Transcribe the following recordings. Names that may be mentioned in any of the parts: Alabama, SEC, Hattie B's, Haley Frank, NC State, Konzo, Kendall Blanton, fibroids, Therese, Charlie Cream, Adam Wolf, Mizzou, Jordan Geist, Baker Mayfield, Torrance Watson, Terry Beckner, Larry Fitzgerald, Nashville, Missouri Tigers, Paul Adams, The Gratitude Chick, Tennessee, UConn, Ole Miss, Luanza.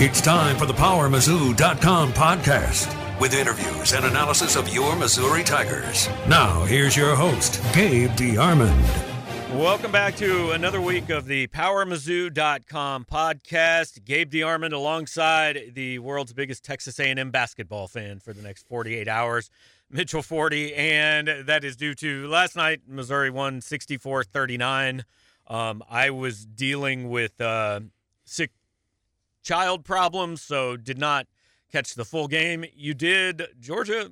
It's time for the PowerMizzou.com podcast with interviews and analysis of your Missouri Tigers. Now, here's your host, Gabe DeArmond. Welcome back to another week of the PowerMizzou.com podcast. Gabe DeArmond alongside the world's biggest Texas A&M basketball fan for the next 48 hours, Mitchell Forty, and that is due to last night, Missouri won 64-39. I was dealing with sick child problems, so did not catch the full game. You did. Georgia,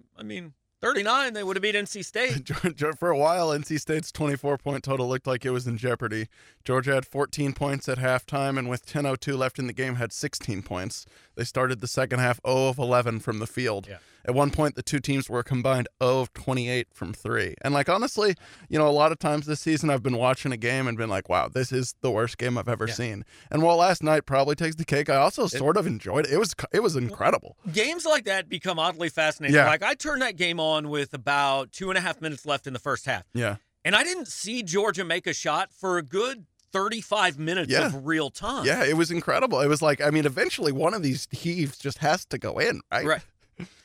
39, they would have beat NC State. For a while, NC State's 24-point total looked like it was in jeopardy. Georgia had 14 points at halftime, and with 10:02 left in the game, had 16 points. They started the second half 0 of 11 from the field. Yeah. At one point, the two teams were combined 0 of 28 from three. And, honestly, a lot of times this season I've been watching a game and been like, wow, this is the worst game I've ever seen. And while last night probably takes the cake, I also sort of enjoyed it. It was incredible. Games like that become oddly fascinating. Yeah. I turned that game on with about 2.5 minutes left in the first half. Yeah. And I didn't see Georgia make a shot for a good 35 minutes of real time. Yeah, it was incredible. It was eventually one of these heaves just has to go in, right? Right.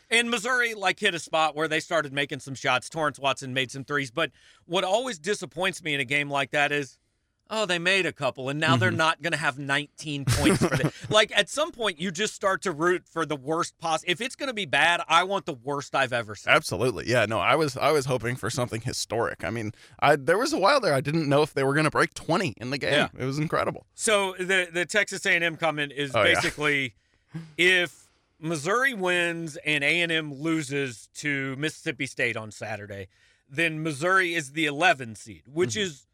And Missouri, hit a spot where they started making some shots. Torrance Watson made some threes. But what always disappoints me in a game like that is, they made a couple, and now they're not going to have 19 points for that. At some point, you just start to root for the worst possible. If it's going to be bad, I want the worst I've ever seen. Absolutely. Yeah, no, I was hoping for something historic. There was a while there I didn't know if they were going to break 20 in the game. Yeah. It was incredible. So the Texas A&M comment is basically if Missouri wins and A&M loses to Mississippi State on Saturday, then Missouri is the 11 seed, which is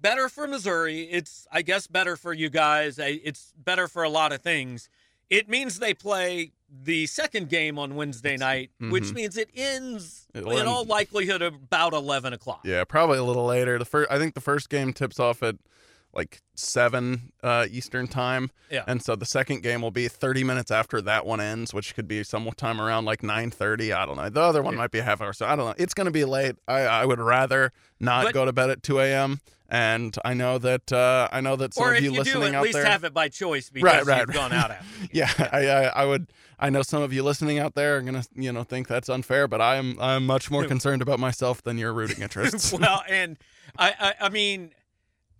better for Missouri. It's, I guess, better for you guys. It's better for a lot of things. It means they play the second game on Wednesday night, which means it ends in all likelihood about 11 o'clock. Yeah, probably a little later. I think the first game tips off at 7 Eastern time. Yeah. And so the second game will be 30 minutes after that one ends, which could be sometime around 9:30. I don't know. The other one might be a half hour. So I don't know. It's going to be late. I would rather not go to bed at 2 a.m. And I know that some of you listening out there, or if you do, at least have it by choice because you've gone out after. Yeah. I would. I know some of you listening out there are gonna think that's unfair, but I'm much more concerned about myself than your rooting interests. Well, and I mean.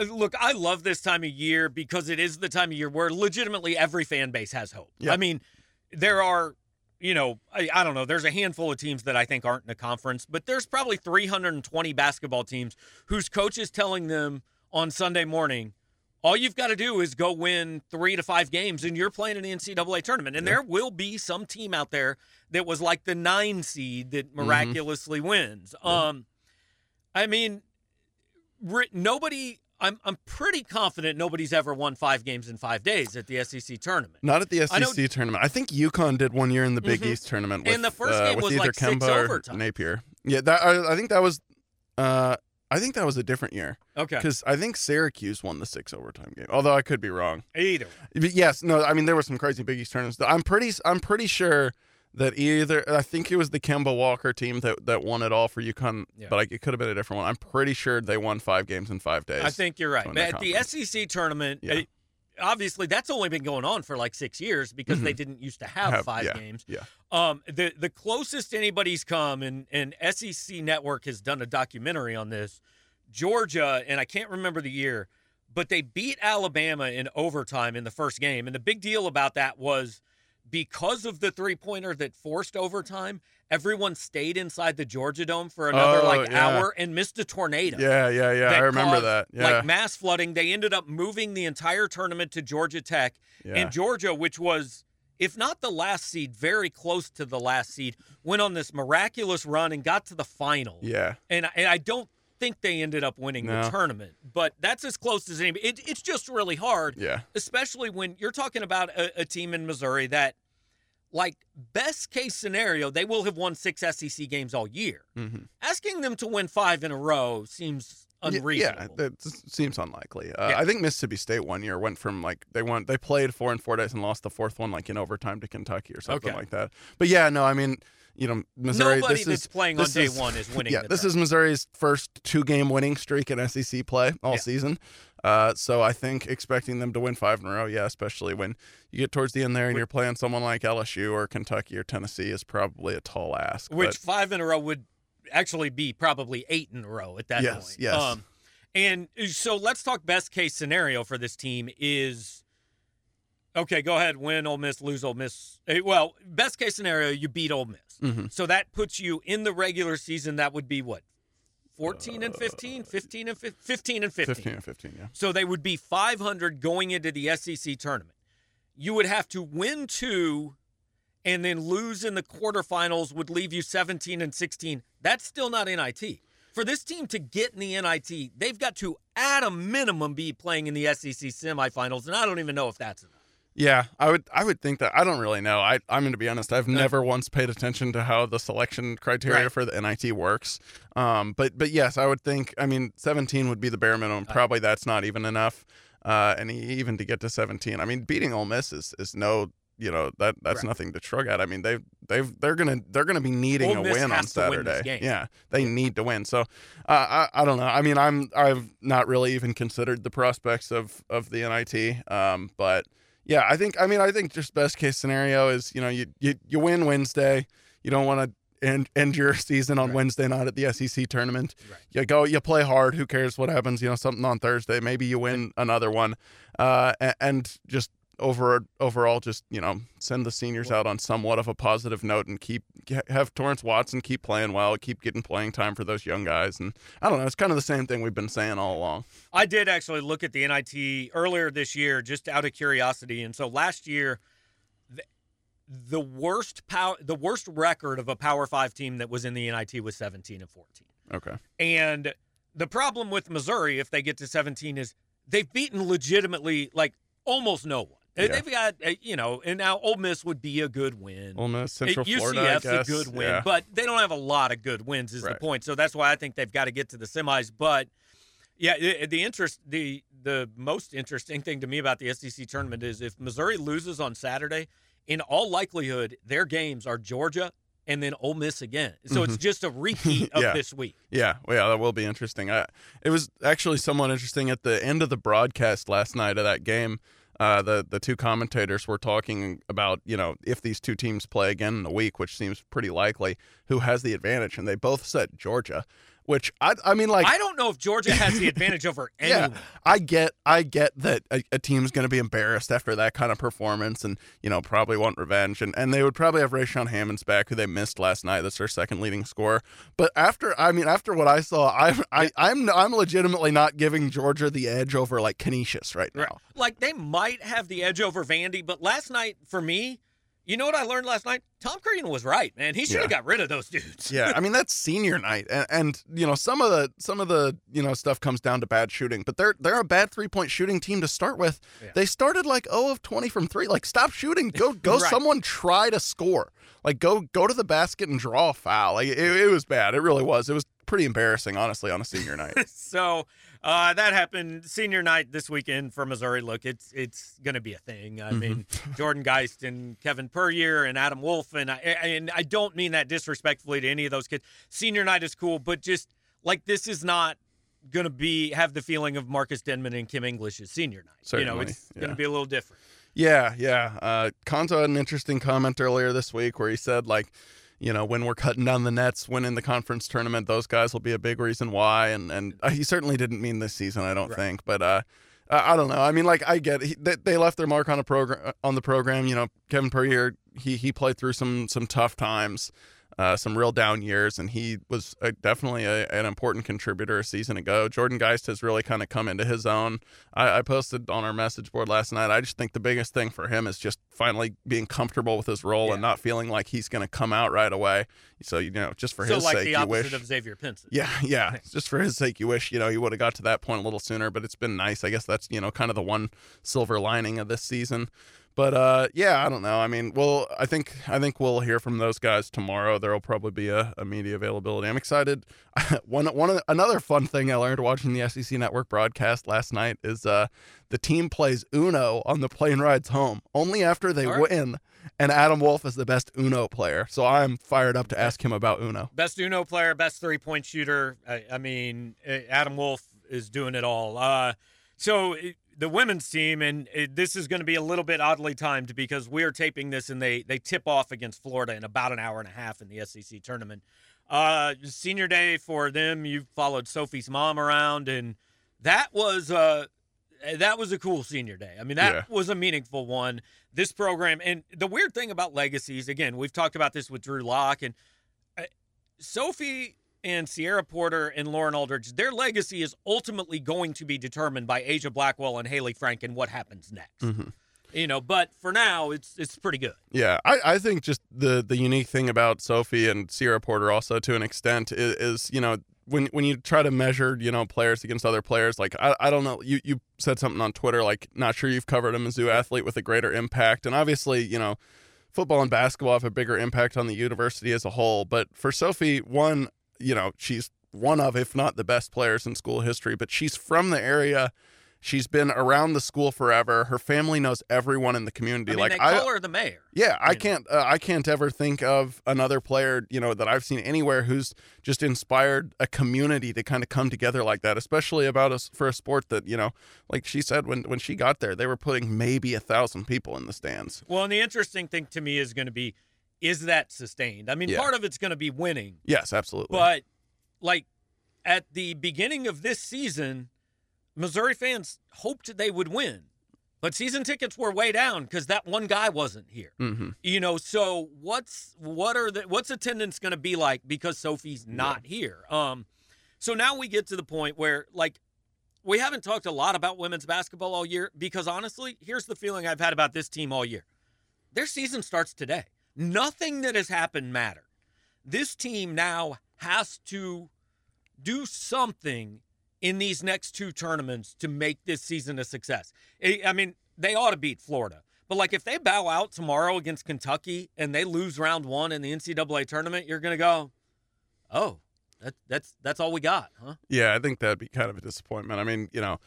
Look, I love this time of year because it is the time of year where legitimately every fan base has hope. Yep. There are, I don't know, there's a handful of teams that I think aren't in a conference, but there's probably 320 basketball teams whose coach is telling them on Sunday morning, all you've got to do is go win 3 to 5 games and you're playing in the NCAA tournament. And there will be some team out there that was the 9 seed that miraculously wins. Nobody... I'm pretty confident nobody's ever won 5 games in 5 days at the SEC tournament. Not at the SEC tournament. I think UConn did one year in the Big East tournament. And the first game was Kemba 6 overtime. Napier. Yeah, I think that was a different year. Okay. Because I think Syracuse won the 6 overtime game. Although I could be wrong. Either. But yes. No. There were some crazy Big East tournaments. I'm pretty sure that I think it was the Kemba Walker team that won it all for UConn, but it could have been a different one. I'm pretty sure they won 5 games in 5 days. I think you're right. But at the SEC tournament, obviously that's only been going on for 6 years because they didn't used to have 5 games. Yeah. The closest anybody's come, and SEC Network has done a documentary on this, Georgia, and I can't remember the year, but they beat Alabama in overtime in the first game. And the big deal about that was, because of the three-pointer that forced overtime, everyone stayed inside the Georgia Dome for another hour and missed a tornado. Yeah. I remember that. Yeah. Mass flooding. They ended up moving the entire tournament to Georgia Tech. Yeah. And Georgia, which was, if not the last seed, very close to the last seed, went on this miraculous run and got to the final. Yeah. And I don't think they ended up winning the tournament, but that's as close as anybody. It's just really hard, especially when you're talking about a team in Missouri that, best case scenario, they will have won 6 SEC games all year. Asking them to win 5 in a row seems unreasonable. Yeah, that seems unlikely. I think Mississippi State one year went from like they played 4 and 4 days and lost the fourth one like in overtime to Kentucky or something like that. But yeah, no, I mean, you know, Missouri. Nobody playing on day one is winning. Yeah, this is Missouri's first 2-game winning streak in SEC play all season. So I think expecting them to win 5 in a row, especially when you get towards the end there and you're playing someone like LSU or Kentucky or Tennessee is probably a tall ask. Which 5 in a row would actually be probably 8 in a row at that point. Yes. And so let's talk best case scenario for this team is, okay, go ahead, win Ole Miss, lose Ole Miss. Well, best case scenario, you beat Ole Miss. Mm-hmm. So that puts you in the regular season. That would be what? 14 and 15, 15 and 15, 15 and 15. 15 and 15, yeah. So they would be 500 going into the SEC tournament. You would have to win 2 and then lose in the quarterfinals would leave you 17 and 16. That's still not NIT. For this team to get in the NIT, they've got to, at a minimum, be playing in the SEC semifinals, and I don't even know if that's enough. Yeah, I would think that. I don't really know. I'm going to be honest. I've never once paid attention to how the selection criteria for the NIT works. But yes, I would think, I mean, 17 would be the bare minimum. Probably that's not even enough. And even to get to 17, I mean, beating Ole Miss is no, you know, that's nothing to shrug at. I mean, they're gonna be needing a win on Saturday. Yeah, they need to win. So I don't know. I mean, I've not really even considered the prospects of the NIT. But yeah, I think just best case scenario is, you know, you win Wednesday. You don't want to end your season on Wednesday night at the SEC tournament. Right. You play hard. Who cares what happens? You know, something on Thursday. Maybe you win another one, and just overall, just, you know, send the seniors out on somewhat of a positive note and have Torrance Watson keep playing well, keep getting playing time for those young guys. And I don't know, it's kind of the same thing we've been saying all along. I did actually look at the NIT earlier this year just out of curiosity, and so last year the worst record of a Power 5 team that was in the NIT was 17 and 14. Okay. And the problem with Missouri if they get to 17 is they've beaten legitimately like almost no one. Yeah. They've got, you know, and now Ole Miss would be a good win. Ole Miss, Central Florida, I guess. UCF's a good win, but they don't have a lot of good wins is the point. So that's why I think they've got to get to the semis. But, yeah, the most interesting thing to me about the SEC tournament is if Missouri loses on Saturday, in all likelihood, their games are Georgia and then Ole Miss again. So it's just a repeat of this week. Yeah, well, yeah, that will be interesting. It was actually somewhat interesting at the end of the broadcast last night of that game. The two commentators were talking about, you know, if these two teams play again in a week, which seems pretty likely, who has the advantage? And they both said Georgia, which I mean, like, I don't know if Georgia has the advantage over anyone. Yeah, I get that a team's going to be embarrassed after that kind of performance and, you know, probably want revenge. And they would probably have Rayshawn Hammonds back, who they missed last night. That's their second leading scorer. But after what I saw, I'm legitimately not giving Georgia the edge over like Canisius right now. Like, they might have the edge over Vandy, but last night for me, you know what I learned last night? Tom Crean was right, man. He should have got rid of those dudes. I mean, that's senior night, and you know, some of the you know, stuff comes down to bad shooting. But they're a bad 3-point shooting team to start with. Yeah. They started like 0 of 20 from 3. Like, stop shooting. Go. Someone try to score. Like, go to the basket and draw a foul. Like, it was bad. It really was. It was pretty embarrassing, honestly, on a senior night. So that happened senior night this weekend for Missouri. Look, it's going to be a thing. I mean, Jordan Geist and Kevin Perrier and Adam Wolf, and I don't mean that disrespectfully to any of those kids. Senior night is cool, but just like, this is not going to have the feeling of Marcus Denman and Kim English's senior night. Certainly. You know, it's going to be a little different. Yeah. Konzo had an interesting comment earlier this week where he said, like, you know, when we're cutting down the nets, winning the conference tournament, those guys will be a big reason why. And he certainly didn't mean this season, I don't think. But I don't know. I mean, like, I get it. They left their mark on the program. You know, Kevin Perrier, he played through some tough times, some real down years, and he was definitely an important contributor a season ago. Jordan Geist has really kind of come into his own. I posted on our message board last night, I just think the biggest thing for him is just finally being comfortable with his role and not feeling like he's going to come out right away. So, you know, just for his sake, you wish. So, like the opposite of Xavier Pinson. Yeah. Just for his sake, you wish, you know, he would have got to that point a little sooner, but it's been nice. I guess that's, you know, kind of the one silver lining of this season. But yeah, I don't know. I mean, well, I think we'll hear from those guys tomorrow. There'll probably be a media availability. I'm excited. Another fun thing I learned watching the SEC Network broadcast last night is the team plays Uno on the plane rides home only after they win. And Adam Wolf is the best Uno player, so I'm fired up to ask him about Uno. Best Uno player, best three-point shooter. I mean, Adam Wolf is doing it all. So the women's team, and this is going to be a little bit oddly timed because we are taping this, and they tip off against Florida in about an hour and a half in the SEC tournament. Senior day for them. You followed Sophie's mom around, and that was a cool senior day. I mean, that was a meaningful one. This program, and the weird thing about legacies, again, we've talked about this with Drew Locke, and Sophie and Sierra Porter and Lauren Aldridge, their legacy is ultimately going to be determined by Asia Blackwell and Haley Frank and what happens next. Mm-hmm. You know, but for now, it's pretty good. Yeah, I think just the unique thing about Sophie and Sierra Porter also to an extent is you know, when you try to measure, you know, players against other players, like, I don't know, you said something on Twitter, like, not sure you've covered a Mizzou athlete with a greater impact. And obviously, you know, football and basketball have a bigger impact on the university as a whole. But for Sophie, one, you know, she's one of, if not the best players in school history, but she's from the area. She's been around the school forever. Her family knows everyone in the community. I mean, like, they call her the mayor. Yeah, I can't ever think of another player, you know, that I've seen anywhere who's just inspired a community to kind of come together like that, especially for a sport that, you know, like she said, when she got there, they were putting maybe 1,000 people in the stands. Well, and the interesting thing to me is going to be, is that sustained? I mean, part of it's going to be winning. Yes, absolutely. But, like, at the beginning of this season, Missouri fans hoped they would win, but season tickets were way down because that one guy wasn't here. Mm-hmm. You know, so what's attendance going to be like because Sophie's not here? So now we get to the point where, like, we haven't talked a lot about women's basketball all year because, honestly, here's the feeling I've had about this team all year. Their season starts today. Nothing that has happened mattered. This team now has to do something in these next two tournaments to make this season a success. I mean, they ought to beat Florida. But, like, if they bow out tomorrow against Kentucky and they lose round one in the NCAA tournament, you're going to go, oh, that's all we got, huh? Yeah, I think that'd be kind of a disappointment. I mean, you know,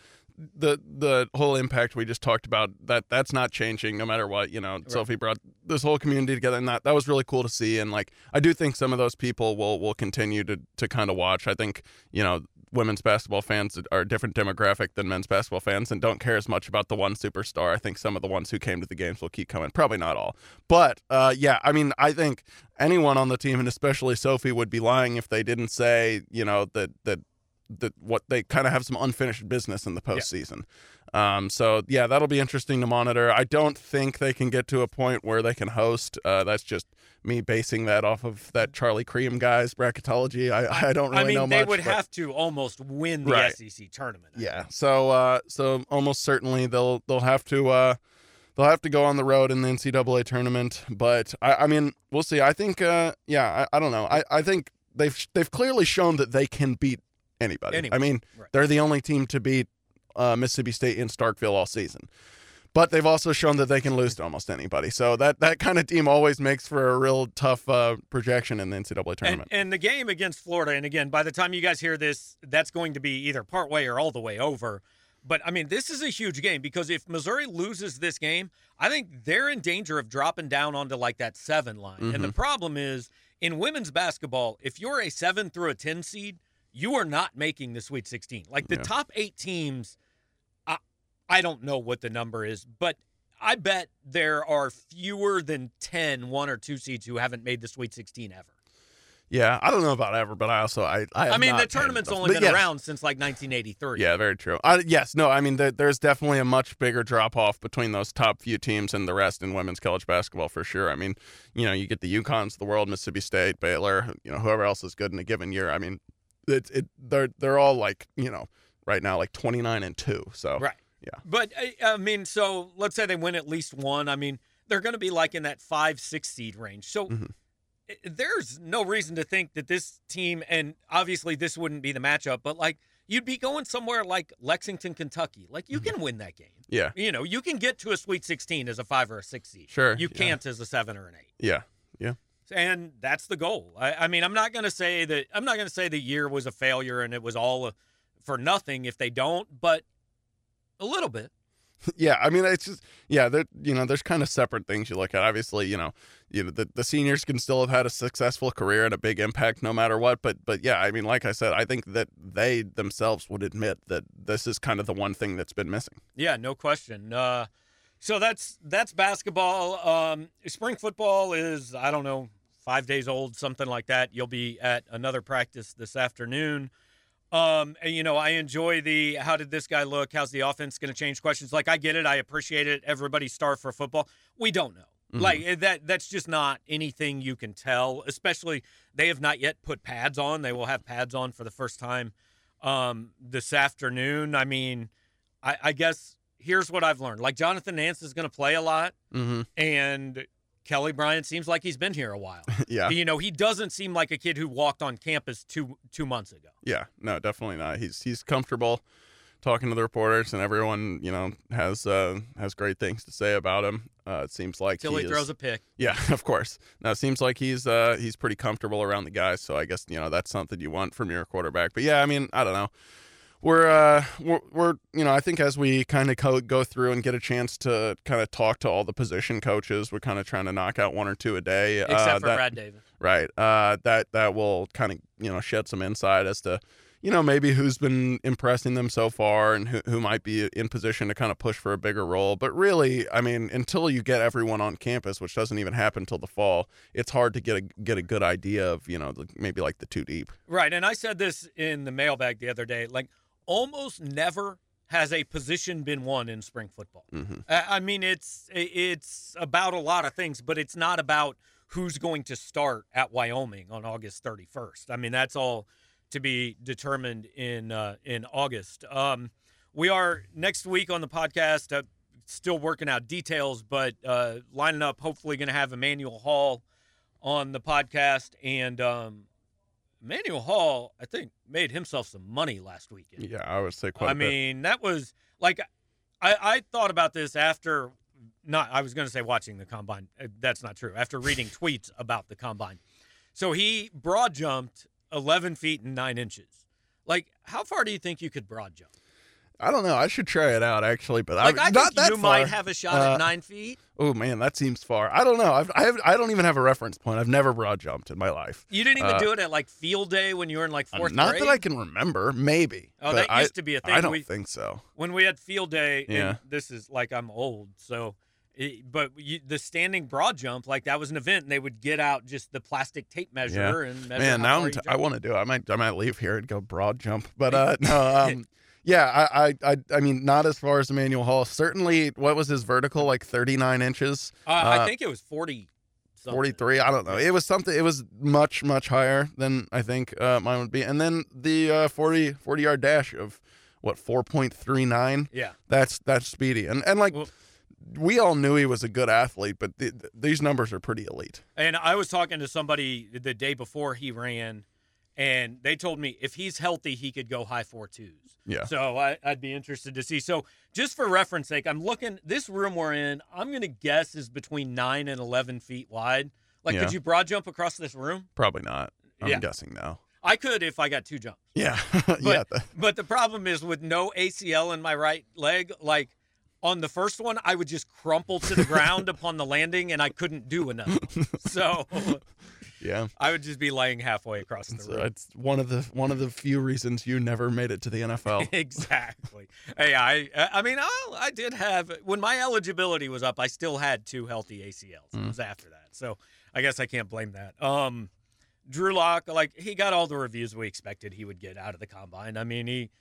the whole impact we just talked about, that's not changing no matter what. You know, right. Sophie brought this whole community together, and that was really cool to see. And, like, I do think some of those people will continue to kind of watch. I think, you know, women's basketball fans are a different demographic than men's basketball fans and don't care as much about the one superstar. I think some of the ones who came to the games will keep coming. Probably not all. But, yeah, I mean, I think anyone on the team, and especially Sophie, would be lying if they didn't say, you know, that what they kind of have some unfinished business in the postseason. Yeah. So, yeah, that'll be interesting to monitor. I don't think they can get to a point where they can host. That's just me basing that off of that Charlie Cream guy's bracketology. I don't really know much. I mean, they would have to almost win the SEC tournament. Yeah, so almost certainly they'll have to they'll have to go on the road in the NCAA tournament. But, I mean, we'll see. I think, I don't know. I think they've clearly shown that they can beat anybody. I mean, they're the only team to beat Mississippi State in Starkville all season. But they've also shown that they can lose to almost anybody. So that kind of team always makes for a real tough projection in the NCAA tournament. And the game against Florida, and again, by the time you guys hear this, that's going to be either partway or all the way over. But, I mean, this is a huge game because if Missouri loses this game, I think they're in danger of dropping down onto, like, that 7 line. Mm-hmm. And the problem is, in women's basketball, if you're a 7 through a 10 seed, you are not making the Sweet 16. Like, the top 8 teams, I don't know what the number is, but I bet there are fewer than 10 one- or two-seeds who haven't made the Sweet 16 ever. Yeah, I don't know about ever, but I also I mean, the tournament's only been around since, like, 1983. Yeah, very true. I mean, there's definitely a much bigger drop-off between those top few teams and the rest in women's college basketball for sure. I mean, you know, you get the UConns of the world, Mississippi State, Baylor, you know, whoever else is good in a given year. I mean, they're all, like, you know, right now, like, 29-2. So right, yeah. But I mean, so let's say they win at least one. I mean, they're going to be, like, in that 5-6 seed range. So there's no reason to think that this team, and obviously this wouldn't be the matchup, but, like, you'd be going somewhere like Lexington, Kentucky. Like, you can win that game. Yeah. You know, you can get to a Sweet 16 as a 5 or a 6 seed. Sure. You can't as a 7 or an 8. Yeah. Yeah. And that's the goal. I mean, I'm not going to say the year was a failure and it was all for nothing if they don't, but a little bit. Yeah, I mean, it's just, yeah, there's kind of separate things you look at. Obviously, the seniors can still have had a successful career and a big impact no matter what. But yeah, I mean, like I said, I think that they themselves would admit that this is kind of the one thing that's been missing. Yeah, no question. So that's basketball. Spring football is, I don't know, 5 days old, something like that. You'll be at another practice this afternoon. And, I enjoy the how did this guy look, how's the offense going to change questions. Like, I get it. I appreciate it. Everybody's star for football. We don't know. Mm-hmm. Like, that's just not anything you can tell, especially they have not yet put pads on. They will have pads on for the first time this afternoon. I mean, I guess here's what I've learned. Like, Jonathan Nance is going to play a lot, mm-hmm. and Kelly Bryant seems like he's been here a while. Yeah. He doesn't seem like a kid who walked on campus two months ago. Yeah. No, definitely not. He's comfortable talking to the reporters, and everyone, has great things to say about him. It seems like he throws a pick. Yeah, of course. Now it seems like he's pretty comfortable around the guys, so I guess, that's something you want from your quarterback. But yeah, I mean, I don't know. We're I think as we kind of go through and get a chance to kind of talk to all the position coaches, we're kind of trying to knock out 1 or 2 a day. Except for Brad Davis. Right. That will kind of, shed some insight as to, maybe who's been impressing them so far and who might be in position to kind of push for a bigger role. But really, I mean, until you get everyone on campus, which doesn't even happen till the fall, it's hard to get a good idea of, maybe like the two deep. Right. And I said this in the mailbag the other day, like, almost never has a position been won in spring football. Mm-hmm. I mean, it's about a lot of things, but it's not about who's going to start at Wyoming on August 31st. I mean, that's all to be determined in August. We are next week on the podcast, still working out details, but lining up, hopefully going to have Emmanuel Hall on the podcast, and Emmanuel Hall, I think, made himself some money last weekend. Yeah, I would say quite a bit. I mean, that was, like, I thought about this after, I was going to say watching the Combine. That's not true. After reading tweets about the Combine. So he broad jumped 11 feet and 9 inches. Like, how far do you think you could broad jump? I don't know. I should try it out, actually, but like, I think you might have a shot at 9 feet. Oh man, that seems far. I don't know. I don't even have a reference point. I've never broad jumped in my life. You didn't even do it at like field day when you were in like fourth grade? Not that I can remember. Maybe. Oh, that used to be a thing. I don't think so. When we had field day, yeah. And this is like I'm old, so. The standing broad jump, like that was an event, and they would get out just the plastic tape measure yeah. and measure. Man, how now I want to do it. I might leave here and go broad jump, but yeah, I mean, not as far as Emmanuel Hall. Certainly, what was his vertical, like 39 inches? I think it was 40 something. 43, I don't know. It was something, it was much, much higher than I think mine would be. And then the 40-yard dash of, 4.39? Yeah. That's speedy. And like, well, we all knew he was a good athlete, but these numbers are pretty elite. And I was talking to somebody the day before he ran, and they told me if he's healthy, he could go high 4.2s. Yeah. So I'd be interested to see. So just for reference sake, I'm looking, this room we're in, I'm going to guess is between 9 and 11 feet wide. Like, yeah. Could you broad jump across this room? Probably not. I'm guessing now. I could if I got 2 jumps. Yeah. But, yeah. But the problem is with no ACL in my right leg, like on the first one, I would just crumple to the ground upon the landing, and I couldn't do enough. So... Yeah, I would just be laying halfway across the room. It's one of the few reasons you never made it to the NFL. Exactly. Hey, I mean, I did have, when my eligibility was up, I still had 2 healthy ACLs. It was after that, so I guess I can't blame that. Drew Locke, like, he got all the reviews we expected he would get out of the Combine. I mean, he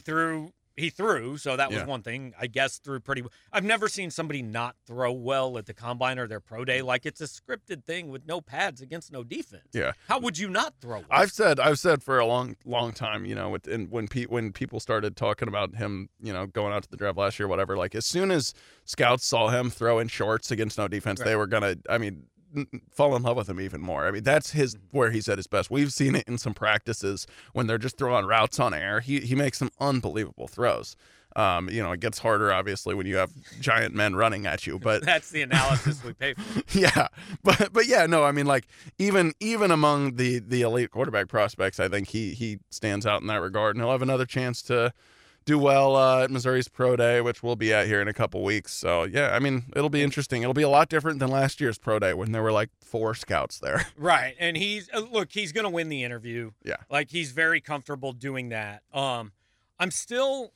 threw, so that was one thing. I guess threw pretty well. I've never seen somebody not throw well at the Combine or their pro day. Like, it's a scripted thing with no pads against no defense. Yeah. How would you not throw well? I've said for a long time, when people started talking about him, going out to the draft last year, whatever, like as soon as scouts saw him throw in shorts against no defense, right. They were going to, I mean, fall in love with him even more. I mean, that's his where he's at his best. We've seen it in some practices when they're just throwing routes on air. He makes some unbelievable throws. You know, it gets harder, obviously, when you have giant men running at you. But that's the analysis we pay for. Yeah. But yeah, no, I mean, like, even among the elite quarterback prospects, I think he stands out in that regard. And he'll have another chance to do well at Missouri's Pro Day, which we'll be at here in a couple weeks. So, yeah, I mean, it'll be interesting. It'll be a lot different than last year's Pro Day when there were, like, 4 scouts there. Right. And he's going to win the interview. Yeah. Like, he's very comfortable doing that. I'm still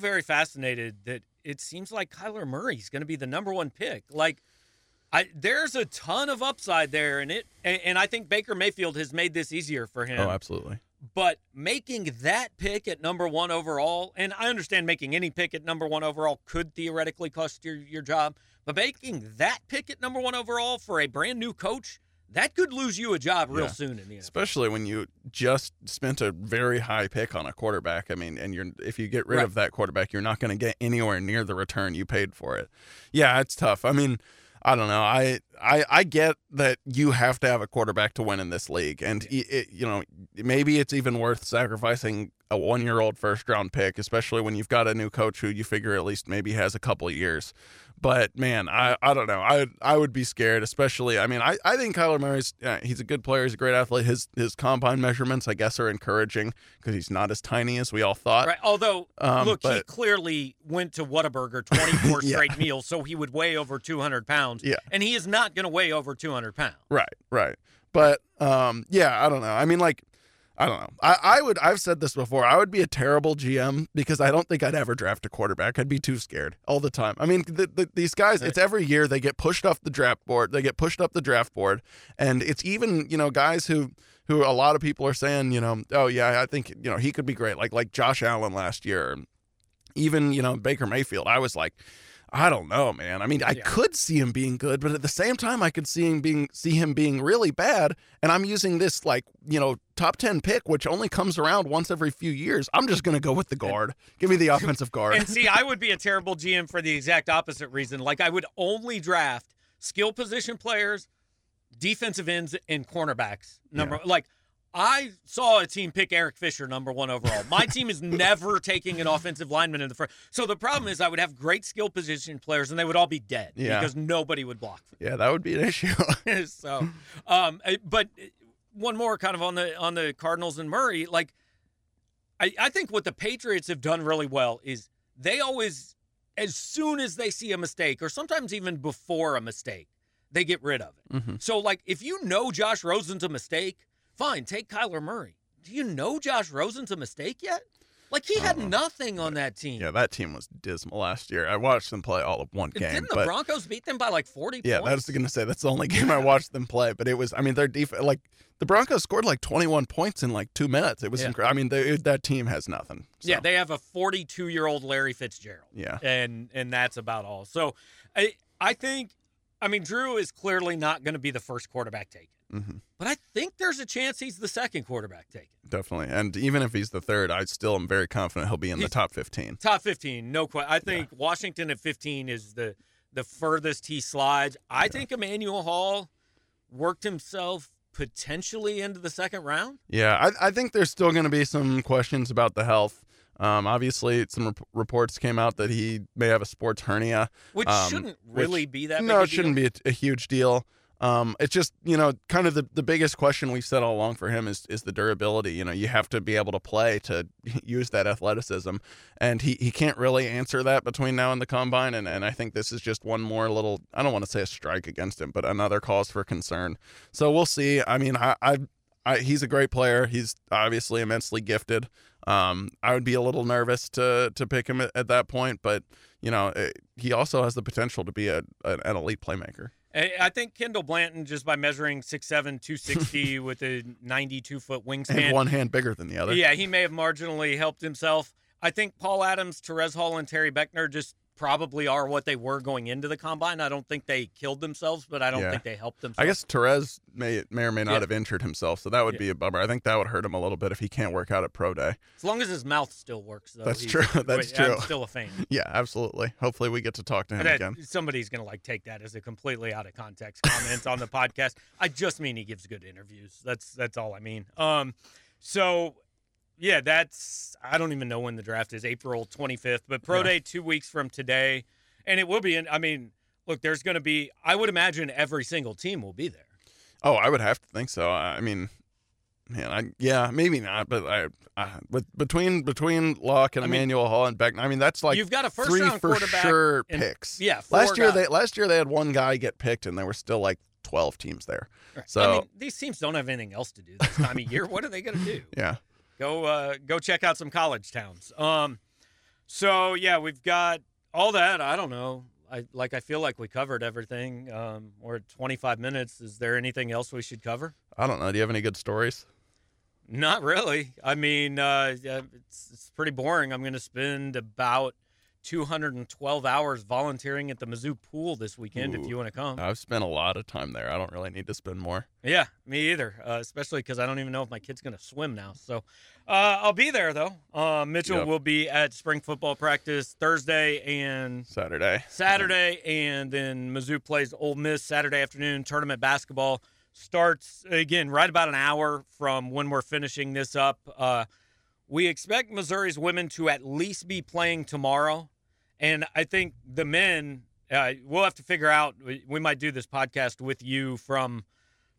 very fascinated that it seems like Kyler Murray's going to be the number 1 pick. Like, there's a ton of upside there, and I think Baker Mayfield has made this easier for him. Oh, absolutely. But making that pick at number 1 overall, and I understand making any pick at number 1 overall could theoretically cost your job, but making that pick at number 1 overall for a brand new coach, that could lose you a job real soon in the NFL. Especially when you just spent a very high pick on a quarterback. I mean, and if you get rid of that quarterback, you're not going to get anywhere near the return you paid for it. Yeah, it's tough. I mean, I don't know. I get that you have to have a quarterback to win in this league. And, you know, maybe it's even worth sacrificing a 1-year-old first-round pick, especially when you've got a new coach who you figure at least maybe has a couple of years. But, man, I don't know. I would be scared, especially. I mean, I think Kyler Murray's he's a good player. He's a great athlete. His combine measurements, I guess, are encouraging because he's not as tiny as we all thought. Right. Although, he clearly went to Whataburger 24 straight meals, so he would weigh over 200 pounds. Yeah. And he is not going to weigh over 200 pounds. Right. But, I don't know. I mean, like, I don't know. I've said this before. I would be a terrible GM because I don't think I'd ever draft a quarterback. I'd be too scared all the time. I mean, these guys, it's every year they get pushed off the draft board. And it's even, you know, guys who a lot of people are saying, you know, oh, yeah, I think, you know, he could be great. Like Josh Allen last year, even, you know, Baker Mayfield. I was like, I don't know, man. I mean, I could see him being good, but at the same time, I could see him being really bad. And I'm using this, like, you know, top 10 pick, which only comes around once every few years. I'm just going to go with the guard. Give me the offensive guard. And see, I would be a terrible GM for the exact opposite reason. Like, I would only draft skill position players, defensive ends, and cornerbacks. Like, I saw a team pick Eric Fisher number 1 overall. My team is never taking an offensive lineman in the first. So the problem is I would have great skill position players, and they would all be dead because nobody would block them. Yeah, that would be an issue. So, but one more kind of on the Cardinals and Murray. Like, I think what the Patriots have done really well is they always, as soon as they see a mistake, or sometimes even before a mistake, they get rid of it. Mm-hmm. So, like, if you know Josh Rosen's a mistake, fine, take Kyler Murray. Do you know Josh Rosen's a mistake yet? Like, he had nothing on that team. Yeah, that team was dismal last year. I watched them play all of one game. Didn't the Broncos beat them by, like, 40 points? Yeah, I was going to say, that's the only game I watched them play. But it was, I mean, their defense, like, the Broncos scored, like, 21 points in, like, 2 minutes. It was incredible. I mean, that team has nothing. So. Yeah, they have a 42-year-old Larry Fitzgerald. Yeah. And that's about all. So, I think, I mean, Drew is clearly not going to be the first quarterback taken. Mm-hmm. But I think there's a chance he's the second quarterback taken. Definitely. And even if he's the third, I still am very confident he'll be in the top 15. Top 15, no question. I think Washington at 15 is the furthest he slides. I think Emmanuel Hall worked himself potentially into the second round. Yeah, I think there's still going to be some questions about the health. Obviously, some reports came out that he may have a sports hernia. Which shouldn't really be that big a deal. No, it shouldn't be a huge deal. It's just, you know, kind of the biggest question we've said all along for him is the durability. You know, you have to be able to play to use that athleticism, and he can't really answer that between now and the combine. And I think this is just one more little, I don't want to say a strike against him, but another cause for concern. So we'll see. I mean, he's a great player. He's obviously immensely gifted. I would be a little nervous to pick him at that point, but, you know, he also has the potential to be an elite playmaker. I think Kendall Blanton, just by measuring 6'7", 260 with a 92-foot wingspan. And one hand bigger than the other. Yeah, he may have marginally helped himself. I think Paul Adams, Therese Hall, and Terry Beckner just probably are what they were going into the Combine. I don't think they killed themselves, but I don't think they helped themselves. I guess Torres may or may not have injured himself, so that would be a bummer. I think that would hurt him a little bit if he can't work out at Pro Day. As long as his mouth still works, though. That's true. I'm still a fan. Yeah, absolutely. Hopefully we get to talk to him again. Somebody's going to take that as a completely out of context comment on the podcast. I just mean he gives good interviews. That's all I mean. So... yeah, I don't even know when the draft is, April 25th. But Pro Day 2 weeks from today, and it will be. There's going to be, I would imagine every single team will be there. Oh, I would have to think so. I mean, maybe not. But between Locke and Emmanuel Hall and Beck, that's like you've got a first three round for sure picks. Yeah, last year they had one guy get picked, and they were still 12 teams there. Right. So these teams don't have anything else to do this time of year. What are they going to do? Yeah. Go check out some college towns. We've got all that. I don't know. I feel like we covered everything. We're at 25 minutes. Is there anything else we should cover? I don't know. Do you have any good stories? Not really. It's pretty boring. I'm going to spend about 212 hours volunteering at the Mizzou pool this weekend. If you want to come. I've spent a lot of time there. I don't really need to spend more. Yeah, me either, especially because I don't even know if my kid's going to swim now. So I'll be there, though. Mitchell will be at spring football practice Thursday and Saturday. And then Mizzou plays Ole Miss Saturday afternoon. Tournament basketball starts, again, right about an hour from when we're finishing this up. We expect Missouri's women to at least be playing tomorrow. And I think the men, we'll have to figure out, we might do this podcast with you from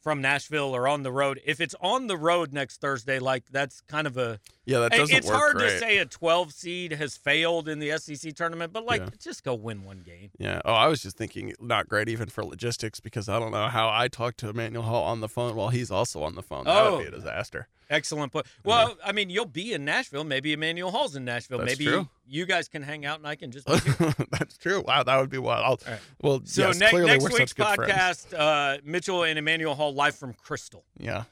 Nashville or on the road. If it's on the road next Thursday, that's kind of a... yeah, that doesn't work hard right. to say a 12 seed has failed in the SEC tournament, but just go win one game. Yeah. Oh, I was just thinking not great even for logistics because I don't know how I talk to Emmanuel Hall on the phone while he's also on the phone. That would be a disaster. Excellent point. Well, yeah. You'll be in Nashville. Maybe Emmanuel Hall's in Nashville. That's maybe true. You guys can hang out and I can just be here. That's true. Wow, that would be wild. All right. Well, so yes, next week's podcast, Mitchell and Emmanuel Hall live from Crystal. Yeah.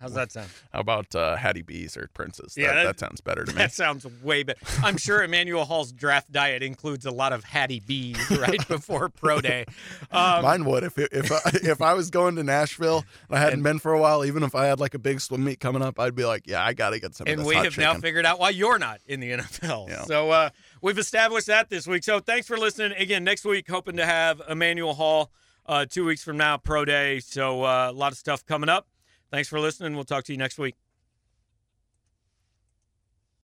How's that sound? How about Hattie B's or Prince's? Yeah, that sounds better to me. That sounds way better. I'm sure Emmanuel Hall's draft diet includes a lot of Hattie B's right before Pro Day. Mine would. If I was going to Nashville and I hadn't been for a while, even if I had a big swim meet coming up, I'd be I got to get some of this hot chicken. And we have now figured out why you're not in the NFL. Yeah. So we've established that this week. So thanks for listening. Again, next week, hoping to have Emmanuel Hall 2 weeks from now, Pro Day. So a lot of stuff coming up. Thanks for listening. We'll talk to you next week.